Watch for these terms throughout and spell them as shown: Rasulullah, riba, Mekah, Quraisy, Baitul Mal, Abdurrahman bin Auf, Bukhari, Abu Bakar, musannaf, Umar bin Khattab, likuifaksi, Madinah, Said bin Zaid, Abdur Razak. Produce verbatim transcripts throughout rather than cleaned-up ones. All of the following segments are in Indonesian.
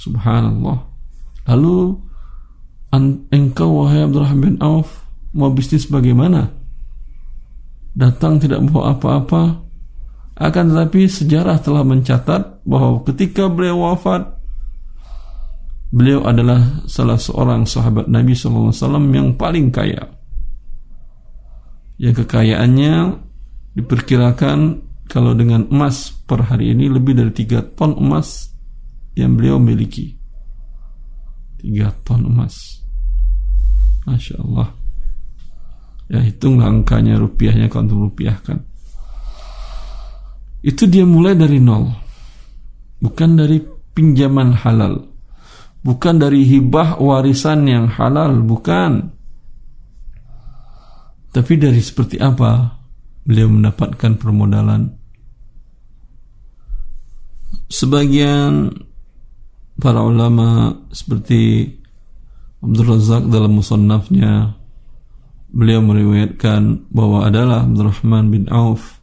Subhanallah. Lalu engkau wahai Abdurrahman bin Auf mau bisnis bagaimana? Datang tidak bawa apa-apa. Akan tetapi sejarah telah mencatat bahwa ketika beliau wafat, beliau adalah salah seorang sahabat Nabi sallallahu alaihi wasallam yang paling kaya. Yang kekayaannya diperkirakan kalau dengan emas per hari ini lebih dari tiga ton emas yang beliau miliki. tiga ton emas. Masya Allah. Ya, hitung angkanya, rupiahnya kalau untuk rupiahkan. Itu dia mulai dari nol. Bukan dari pinjaman halal. Bukan dari hibah warisan yang halal, bukan. Tapi dari seperti apa beliau mendapatkan permodalan? Sebagian para ulama seperti Abdur Razak dalam musannafnya, beliau meriwayatkan bahwa adalah Abdurrahman bin Auf,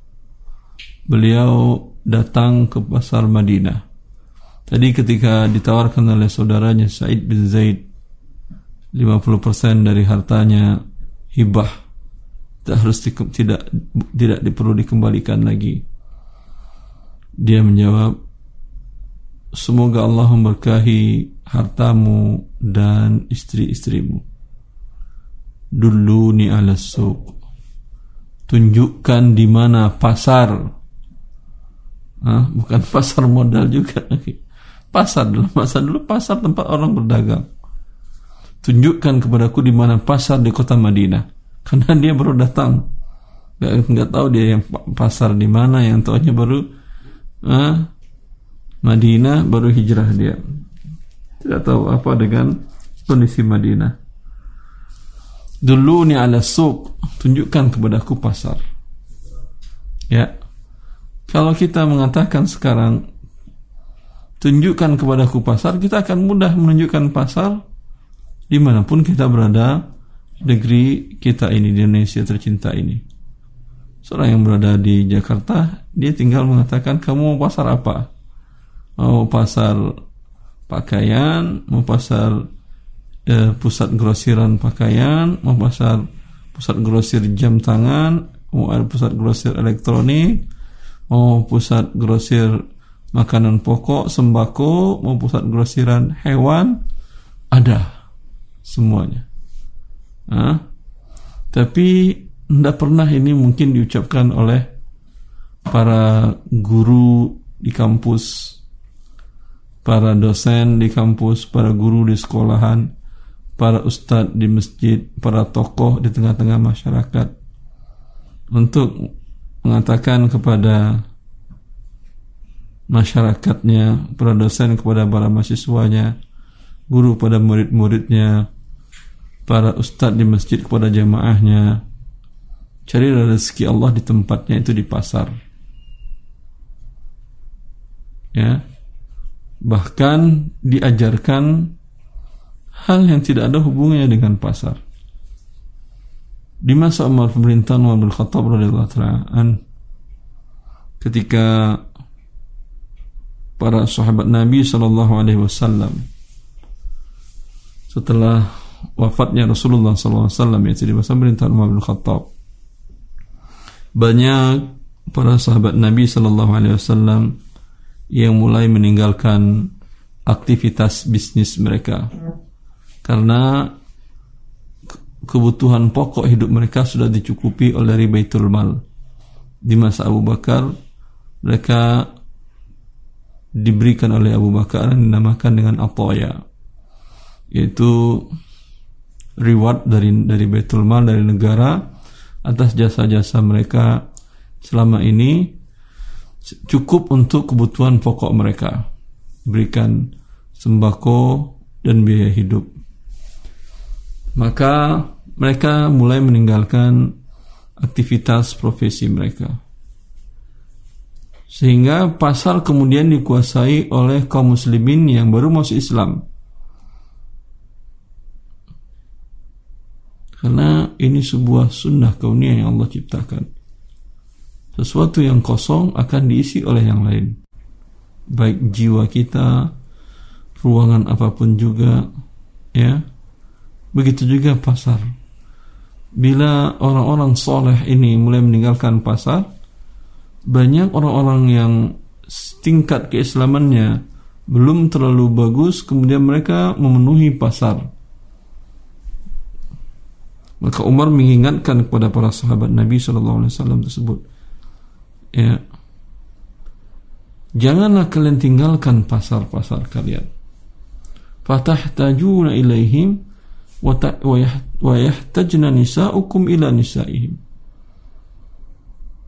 beliau datang ke pasar Madinah. Tadi ketika ditawarkan oleh saudaranya Said bin Zaid lima puluh persen dari hartanya hibah, tak harus di, tidak tidak perlu dikembalikan lagi. Dia menjawab, semoga Allah memberkahi hartamu dan istri-istrimu. Dulluni ala suq, tunjukkan di mana pasar. Hah? Bukan pasar modal juga. Pasar dulu, masa dulu pasar tempat orang berdagang. Tunjukkan kepadaku di mana pasar di kota Madinah, karena dia baru datang, nggak nggak tahu dia yang pasar di mana, yang tahunya baru eh, Madinah, baru hijrah dia, tidak tahu apa dengan kondisi Madinah. Dulu ni ala suq, tunjukkan kepadaku pasar. Ya, kalau kita mengatakan sekarang, tunjukkan kepadaku pasar, kita akan mudah menunjukkan pasar dimanapun kita berada, negeri kita ini, di Indonesia tercinta ini. Seorang yang berada di Jakarta, dia tinggal mengatakan, kamu mau pasar apa? Mau pasar pakaian, mau pasar eh, pusat grosiran pakaian, mau pasar pusat grosir jam tangan, mau pusat grosir elektronik, mau pusat grosir makanan pokok, sembako, mau pusat grosiran hewan, ada semuanya. Hah? Tapi tidak pernah ini mungkin diucapkan oleh para guru di kampus, para dosen di kampus, para guru di sekolahan, para ustadz di masjid, para tokoh di tengah-tengah masyarakat, untuk mengatakan kepada masyarakatnya, para dosen kepada para mahasiswanya, guru pada murid-muridnya, para ustadz di masjid kepada jamaahnya, cari rezeki Allah di tempatnya, itu di pasar. Ya, bahkan diajarkan hal yang tidak ada hubungannya dengan pasar. Di masa Umar pemerintahan Umar bin Khattab radhiyallahu anhu, ketika para sahabat Nabi sallallahu alaihi wasallam setelah wafatnya Rasulullah sallallahu alaihi wasallam, yaitu di masa pemerintahan Umar bin Khattab, banyak para sahabat Nabi sallallahu alaihi wasallam yang mulai meninggalkan aktivitas bisnis mereka, karena kebutuhan pokok hidup mereka sudah dicukupi oleh Baitul Mal. Di masa Abu Bakar, mereka diberikan oleh Abu Bakar yang dinamakan dengan ataya, yaitu reward dari dari Baitul Mal, dari negara, atas jasa-jasa mereka selama ini. Cukup untuk kebutuhan pokok mereka, berikan sembako dan biaya hidup. Maka mereka mulai meninggalkan aktivitas profesi mereka, sehingga pasar kemudian dikuasai oleh kaum muslimin yang baru masuk Islam. Karena ini sebuah sunnah kauniyah yang Allah ciptakan. Sesuatu yang kosong akan diisi oleh yang lain, baik jiwa kita ruangan apapun juga, ya. Begitu juga pasar. Bila orang-orang soleh ini mulai meninggalkan pasar, banyak orang-orang yang tingkat keislamannya belum terlalu bagus, kemudian mereka memenuhi pasar. Maka Umar mengingatkan kepada para sahabat Nabi Shallallahu Alaihi Wasallam tersebut, ya, janganlah kalian tinggalkan pasar-pasar kalian. Fatahtajuna ilaihim, wa yahtajna nisa'ukum ila nisa'ihim.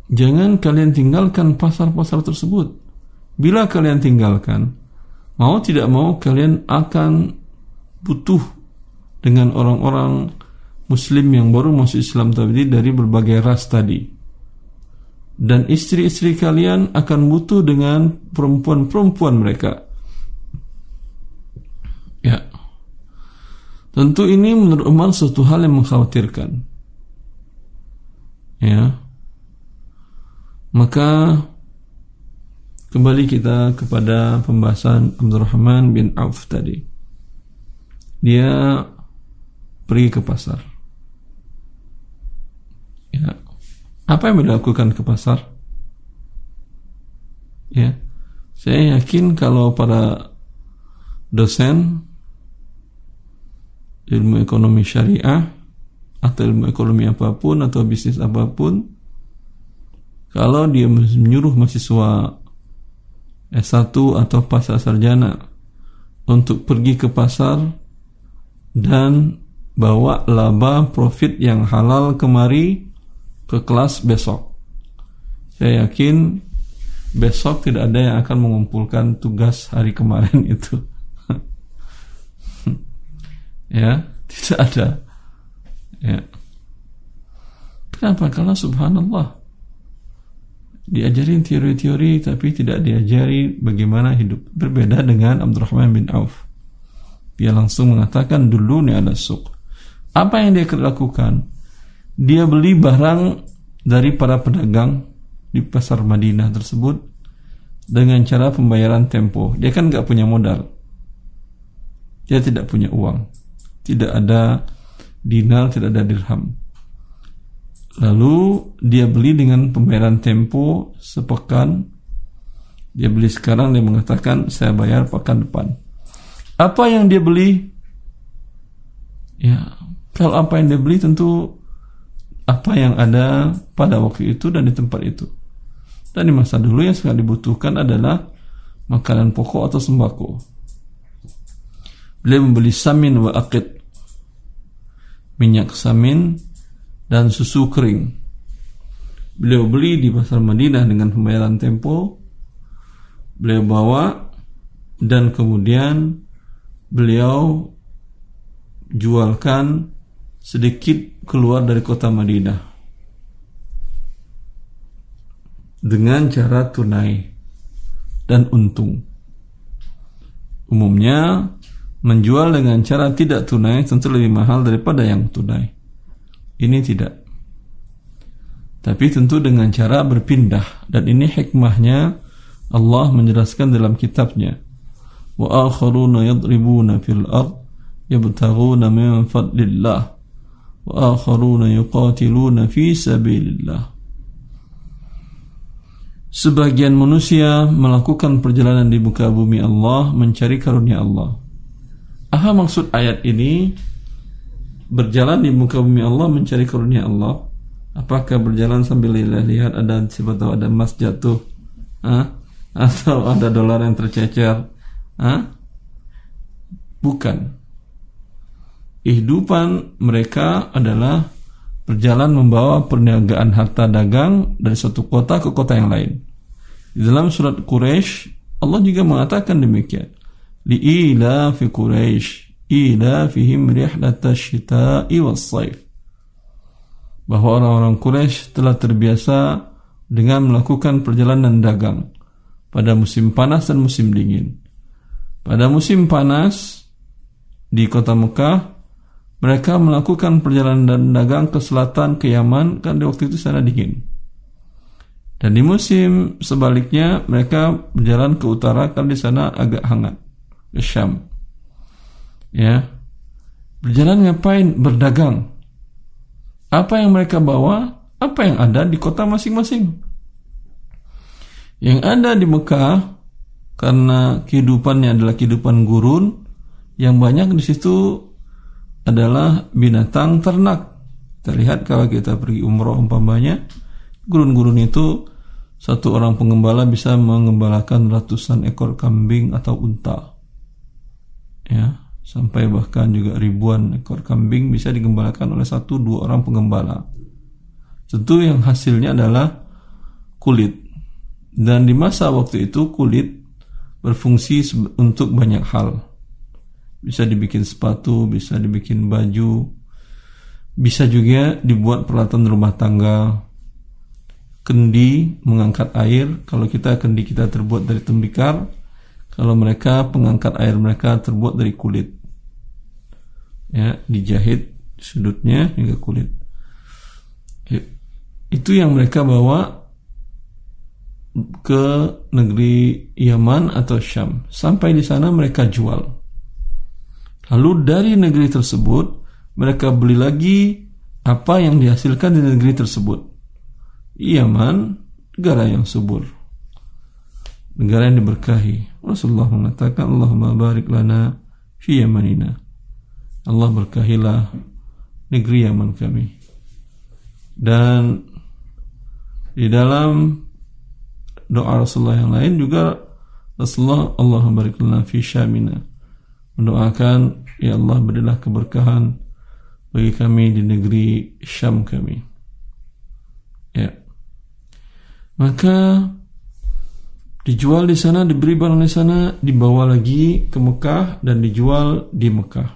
Jangan kalian tinggalkan pasar-pasar tersebut. Bila kalian tinggalkan, mau tidak mau kalian akan butuh dengan orang-orang Muslim yang baru masuk Islam tadi dari berbagai ras tadi. Dan istri-istri kalian akan butuh dengan perempuan-perempuan mereka. Ya, tentu ini menurut Umar suatu hal yang mengkhawatirkan. Ya, maka kembali kita kepada pembahasan Abdurrahman bin Auf tadi. Dia pergi ke pasar. Ya. Apa yang dilakukan ke pasar? Ya. Saya yakin kalau para dosen ilmu ekonomi syariah atau ilmu ekonomi apapun atau bisnis apapun, kalau dia menyuruh mahasiswa S satu atau pasca sarjana untuk pergi ke pasar dan bawa laba profit yang halal kemari ke kelas besok, saya yakin besok tidak ada yang akan mengumpulkan tugas hari kemarin itu. Ya, tidak ada. Ya. Kenapa? Karena subhanallah, diajarin teori-teori tapi tidak diajari bagaimana hidup. Berbeda dengan Abdurrahman bin Auf, dia langsung mengatakan dulu nih ada suq. Apa yang dia lakukan? Dia beli barang dari para pedagang di pasar Madinah tersebut dengan cara pembayaran tempo. Dia kan gak punya modal, dia tidak punya uang, tidak ada dinar, tidak ada dirham. Lalu dia beli dengan pembayaran tempo sepekan. Dia beli sekarang, dia mengatakan saya bayar pekan depan. Apa yang dia beli? Ya, kalau apa yang dia beli tentu apa yang ada pada waktu itu dan di tempat itu. Dan di masa dulu yang sangat dibutuhkan adalah makanan pokok atau sembako. Beliau membeli samin wa aqid, minyak samin dan susu kering. Beliau beli di pasar Madinah dengan pembayaran tempo. Beliau bawa dan kemudian beliau jualkan sedikit keluar dari kota Madinah dengan cara tunai dan untung. Umumnya menjual dengan cara tidak tunai tentu lebih mahal daripada yang tunai. Ini tidak. Tapi tentu dengan cara berpindah, dan ini hikmahnya Allah menjelaskan dalam kitabnya. Wa akharuna yadribuna fil ard yabtaghuna min fadlillah wa akharuna yuqatiluna fi sabilillah. Sebagian manusia melakukan perjalanan di muka bumi Allah mencari karunia Allah. Apa maksud ayat ini? Berjalan di muka bumi Allah mencari karunia Allah. Apakah berjalan sambil lihat ada siapa tahu ada emas jatuh, ha? Atau ada dolar yang tercecer, ha? Bukan. Kehidupan mereka adalah berjalan membawa perniagaan harta dagang dari satu kota ke kota yang lain. Di dalam surat Quraisy Allah juga mengatakan demikian. Li'ila fi Quraisy, ila fihim rihlatasyita'i was-saif. Bahwa orang-orang Quraisy telah terbiasa dengan melakukan perjalanan dagang pada musim panas dan musim dingin. Pada musim panas di kota Mekah, mereka melakukan perjalanan dagang ke selatan, ke Yaman, kan di waktu itu sana dingin. Dan di musim sebaliknya, mereka berjalan ke utara, kan di sana agak hangat. ke Syam. Ya. Berjalan ngapain? Berdagang. Apa yang mereka bawa? Apa yang ada di kota masing-masing. Yang ada di Mekah, karena kehidupannya adalah kehidupan gurun, yang banyak di situ adalah binatang ternak. Terlihat kalau kita pergi umroh umpamanya, gurun-gurun itu satu orang pengembala bisa mengembalakan ratusan ekor kambing atau unta, ya, sampai bahkan juga ribuan ekor kambing bisa digembalakan oleh satu dua orang pengembala. Tentu yang hasilnya adalah kulit. Dan di masa waktu itu kulit berfungsi untuk banyak hal. Bisa dibikin sepatu, bisa dibikin baju, bisa juga dibuat peralatan rumah tangga. Kendi mengangkat air, kalau kita kendi kita terbuat dari tembikar, kalau mereka pengangkat air mereka terbuat dari kulit, ya, dijahit sudutnya hingga kulit. Itu yang mereka bawa ke negeri Yaman atau Syam. Sampai di sana mereka jual. Lalu dari negeri tersebut mereka beli lagi apa yang dihasilkan di negeri tersebut. Yaman, negara yang subur, negara yang diberkahi. Rasulullah mengatakan, Allahumma barik lana fi Yamanina. Allah berkahilah negeri Yaman kami. Dan di dalam doa Rasulullah yang lain juga, Rasulullah, Allahumma barik lana fi Syamina, mendoakan, ya Allah berilah keberkahan bagi kami di negeri Syam kami. Ya. Maka dijual di sana, diberi barang di sana, dibawa lagi ke Mekah dan dijual di Mekah.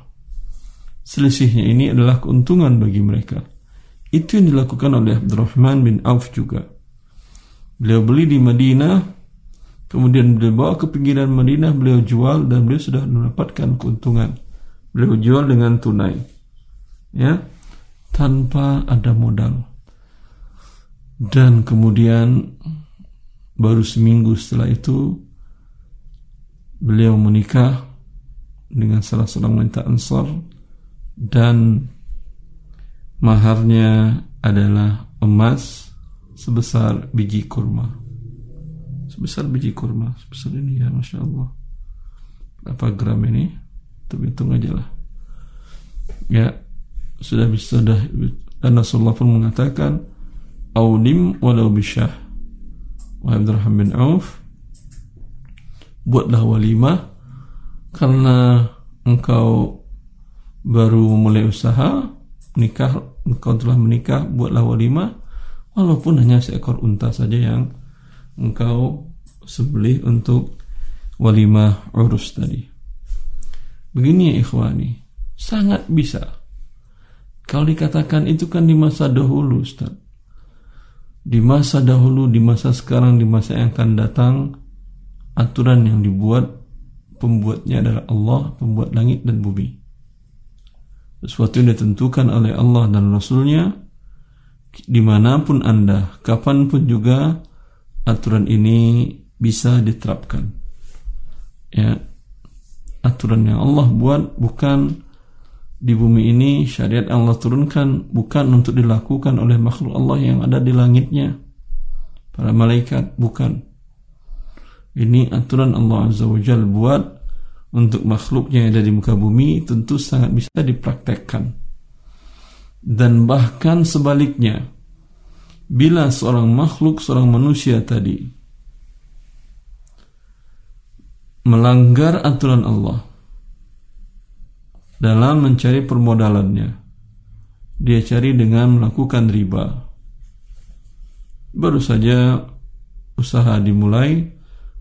Selisihnya ini adalah keuntungan bagi mereka. Itu yang dilakukan oleh Abdurrahman bin Auf juga. Beliau beli di Madinah, kemudian beliau bawa ke pinggiran Madinah, beliau jual, dan beliau sudah mendapatkan keuntungan. Beliau jual dengan tunai, ya, tanpa ada modal. Dan kemudian baru seminggu setelah itu beliau menikah dengan salah seorang wanita Ansar, dan maharnya adalah emas sebesar biji kurma. Sebesar biji kurma, sebesar ini ya, Masya Allah. Berapa gram ini? Hitung-hitung aja lah. Ya, sudah bisa dah. Dan Rasulullah pun mengatakan, Aulim walau bisyah. Wahai Abdurrahman bin Auf, buatlah walimah, karena engkau baru mulai usaha nikah, engkau telah menikah, buatlah walimah walaupun hanya seekor unta saja yang engkau sembelih untuk walimah urus tadi. Begini ya ikhwani, sangat bisa. Kalau dikatakan itu kan di masa dahulu, Ustaz. Di masa dahulu, di masa sekarang, di masa yang akan datang, aturan yang dibuat, pembuatnya adalah Allah, pembuat langit dan bumi. Sesuatu yang ditentukan oleh Allah dan Rasulnya, dimanapun Anda, kapanpun juga, aturan ini bisa diterapkan. Ya, aturan yang Allah buat bukan di bumi ini, syariat Allah turunkan bukan untuk dilakukan oleh makhluk Allah yang ada di langitnya, para malaikat, bukan. Ini aturan Allah Azza wa Jalla buat untuk makhluknya yang ada di muka bumi, tentu sangat bisa dipraktekkan. Dan bahkan sebaliknya, bila seorang makhluk, seorang manusia tadi melanggar aturan Allah dalam mencari permodalannya, dia cari dengan melakukan riba. Baru saja usaha dimulai,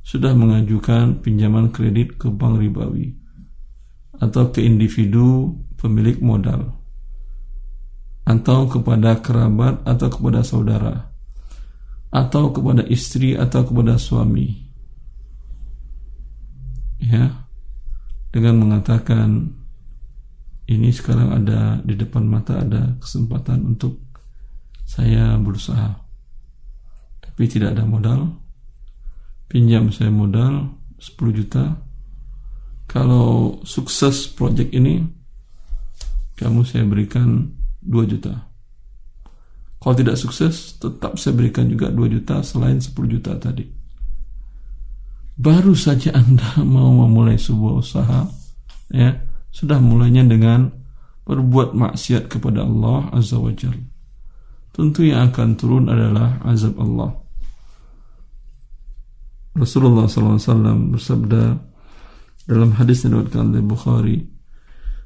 sudah mengajukan pinjaman kredit ke bank ribawi atau ke individu pemilik modal, atau kepada kerabat, atau kepada saudara, atau kepada istri, atau kepada suami, ya, dengan mengatakan, ini sekarang ada di depan mata, ada kesempatan untuk saya berusaha, tapi tidak ada modal, pinjam saya modal sepuluh juta, kalau sukses proyek ini, kamu saya berikan dua juta. Kalau tidak sukses, tetap saya berikan juga dua juta selain sepuluh juta tadi. Baru saja Anda mau memulai sebuah usaha, ya, sudah mulainya dengan berbuat maksiat kepada Allah Azza wa Jalla. Tentu yang akan turun adalah azab Allah. Rasulullah shallallahu alaihi wasallam bersabda dalam hadis yang diriwayatkan oleh Bukhari,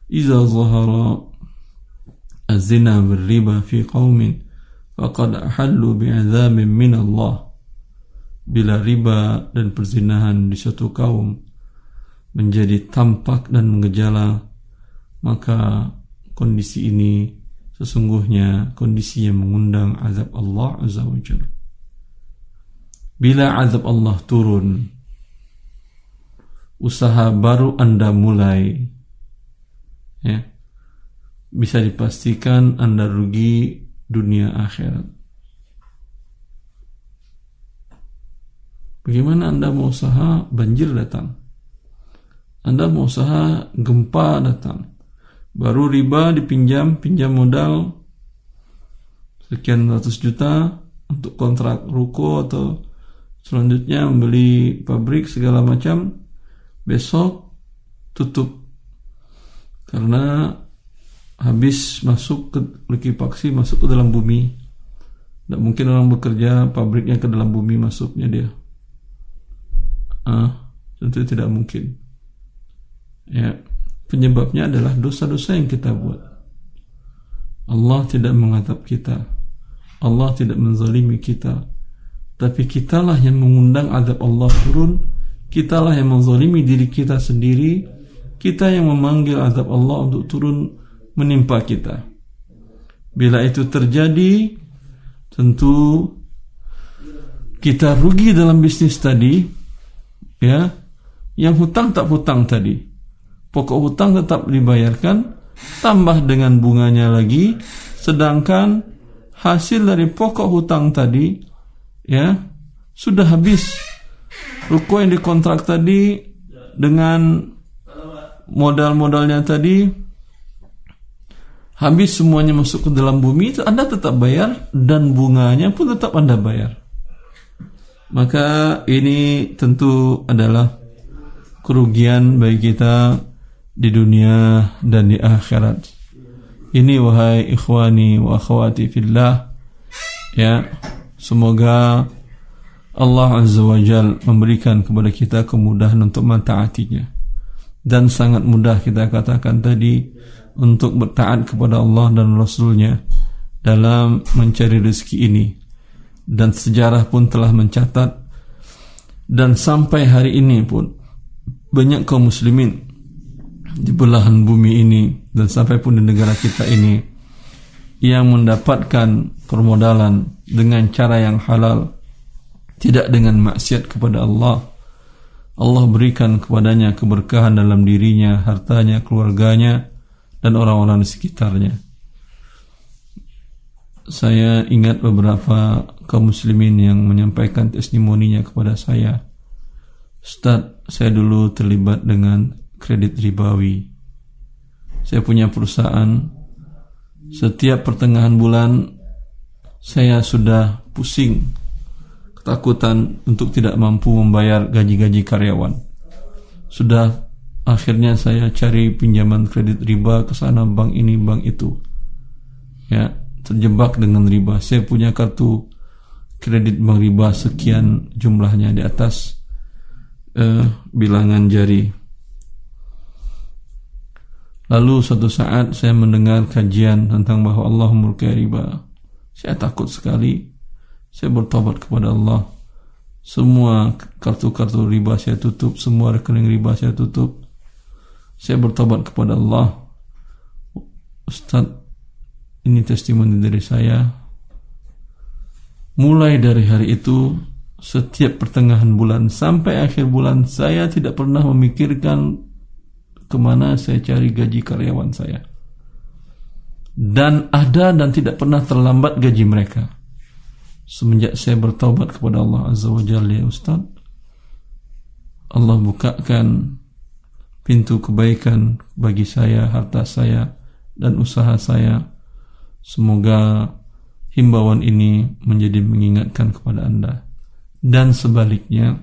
"Iza zahara az-zina wal-riba fi qaumin faqad ahallu bi'adzamin min Allah." Bila riba dan perzinahan di suatu kaum menjadi tampak dan menggejala, maka kondisi ini sesungguhnya kondisi yang mengundang azab Allah Azza wa Jalla. Bila azab Allah turun, usaha baru Anda mulai, ya, bisa dipastikan Anda rugi dunia akhirat. Bagaimana Anda mau usaha banjir datang, Anda mau usaha gempa datang, baru riba dipinjam, pinjam modal sekian ratus juta untuk kontrak ruko atau selanjutnya membeli pabrik segala macam, besok tutup karena habis masuk ke likuifaksi, masuk ke dalam bumi. Tidak mungkin orang bekerja pabriknya ke dalam bumi masuknya dia, ah tentu tidak mungkin, ya. Penyebabnya adalah dosa-dosa yang kita buat. Allah tidak mengadab kita, Allah tidak menzalimi kita, tapi kitalah yang mengundang azab Allah turun. Kitalah yang menzalimi diri kita sendiri, kita yang memanggil azab Allah untuk turun menimpa kita. Bila itu terjadi, tentu kita rugi dalam bisnis tadi, ya. Yang hutang tak hutang tadi, pokok hutang tetap dibayarkan, tambah dengan bunganya lagi, sedangkan hasil dari pokok hutang tadi, ya, sudah habis. Ruko yang dikontrak tadi dengan modal-modalnya tadi habis semuanya masuk ke dalam bumi, Anda tetap bayar dan bunganya pun tetap Anda bayar. Maka ini tentu adalah kerugian bagi kita di dunia dan di akhirat. Ini wahai ikhwani wa akhwati fillah, ya, semoga Allah Azza wa Jalla memberikan kepada kita kemudahan untuk mentaatinya. Dan sangat mudah kita katakan tadi untuk bertaat kepada Allah dan Rasulnya dalam mencari rezeki ini. Dan sejarah pun telah mencatat, dan sampai hari ini pun banyak kaum muslimin di belahan bumi ini dan sampai pun di negara kita ini yang mendapatkan permodalan dengan cara yang halal, tidak dengan maksiat kepada Allah. Allah berikan kepadanya keberkahan dalam dirinya, hartanya, keluarganya, dan orang-orang di sekitarnya. Saya ingat beberapa kaum muslimin yang menyampaikan testimoninya kepada saya. Ustaz, saya dulu terlibat dengan kredit ribawi. Saya punya perusahaan. Setiap pertengahan bulan saya sudah pusing, ketakutan untuk tidak mampu membayar gaji-gaji karyawan. Sudah akhirnya saya cari pinjaman kredit riba ke sana, bank ini, bank itu, ya, terjebak dengan riba. Saya punya kartu kredit bank riba sekian jumlahnya di atas Uh, bilangan jari. Lalu suatu saat saya mendengar kajian tentang bahwa Allah murkai riba. Saya takut sekali. Saya bertobat kepada Allah. Semua kartu-kartu riba saya tutup, semua rekening riba saya tutup. Saya bertobat kepada Allah. Ustaz, ini testimoni dari saya. Mulai dari hari itu, setiap pertengahan bulan sampai akhir bulan, saya tidak pernah memikirkan kemana saya cari gaji karyawan saya. Dan ada dan tidak pernah terlambat gaji mereka. Semenjak saya bertaubat kepada Allah Azza wa Jalla, ya Ustaz, Allah bukakan pintu kebaikan bagi saya, harta saya, dan usaha saya. Semoga himbauan ini menjadi mengingatkan kepada Anda. Dan sebaliknya,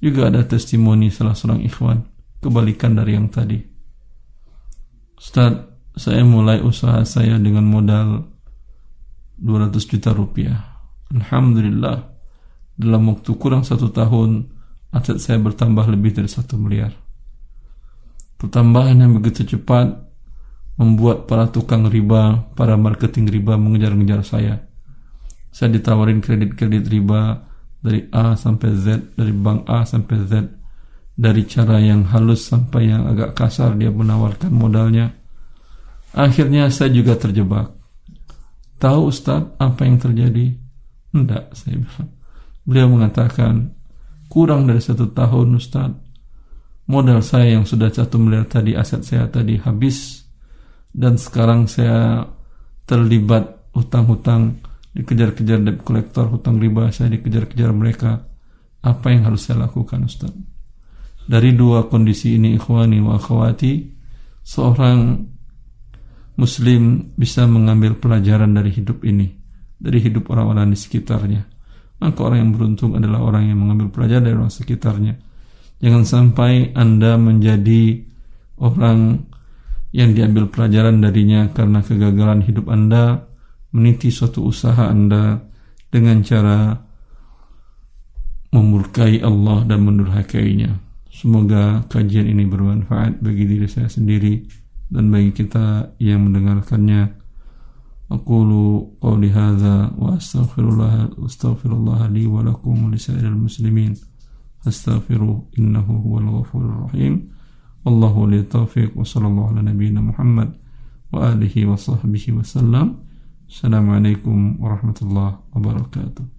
juga ada testimoni salah seorang ikhwan, kebalikan dari yang tadi. Ustaz, saya mulai usaha saya dengan modal dua ratus juta rupiah. Alhamdulillah, dalam waktu kurang satu tahun, aset saya bertambah lebih dari satu miliar. Pertambahan yang begitu cepat membuat para tukang riba, para marketing riba mengejar-ngejar saya. Saya ditawarin kredit-kredit riba dari A sampai Z, dari bank A sampai Z, dari cara yang halus sampai yang agak kasar dia menawarkan modalnya. Akhirnya saya juga terjebak. Tahu Ustadz apa yang terjadi? Enggak, saya bilang. Beliau mengatakan, kurang dari satu tahun Ustadz, modal saya yang sudah satu miliar tadi, aset saya tadi habis. Dan sekarang saya terlibat hutang-hutang, dikejar-kejar debt collector, hutang riba saya dikejar-kejar mereka. Apa yang harus saya lakukan Ustaz? Dari dua kondisi ini, ikhwani wa akhwati, seorang muslim bisa mengambil pelajaran dari hidup ini, dari hidup orang-orang di sekitarnya. Maka orang yang beruntung adalah orang yang mengambil pelajaran dari orang sekitarnya. Jangan sampai Anda menjadi orang yang diambil pelajaran darinya karena kegagalan hidup Anda meniti suatu usaha Anda dengan cara memurkai Allah dan mendurhakainya. Semoga kajian ini bermanfaat bagi diri saya sendiri dan bagi kita yang mendengarkannya. Aqulu qawli hadza wa astaghfirullah astaghfirullah li wa lakum wa lisairil muslimin. Astaghfiru innahu huwal ghafurur rahim. Wallahu li taufiq wa sallallahu ala nabiyyina Muhammad wa alihi wa sahbihi wa sallam. Assalamualaikum warahmatullahi wabarakatuh.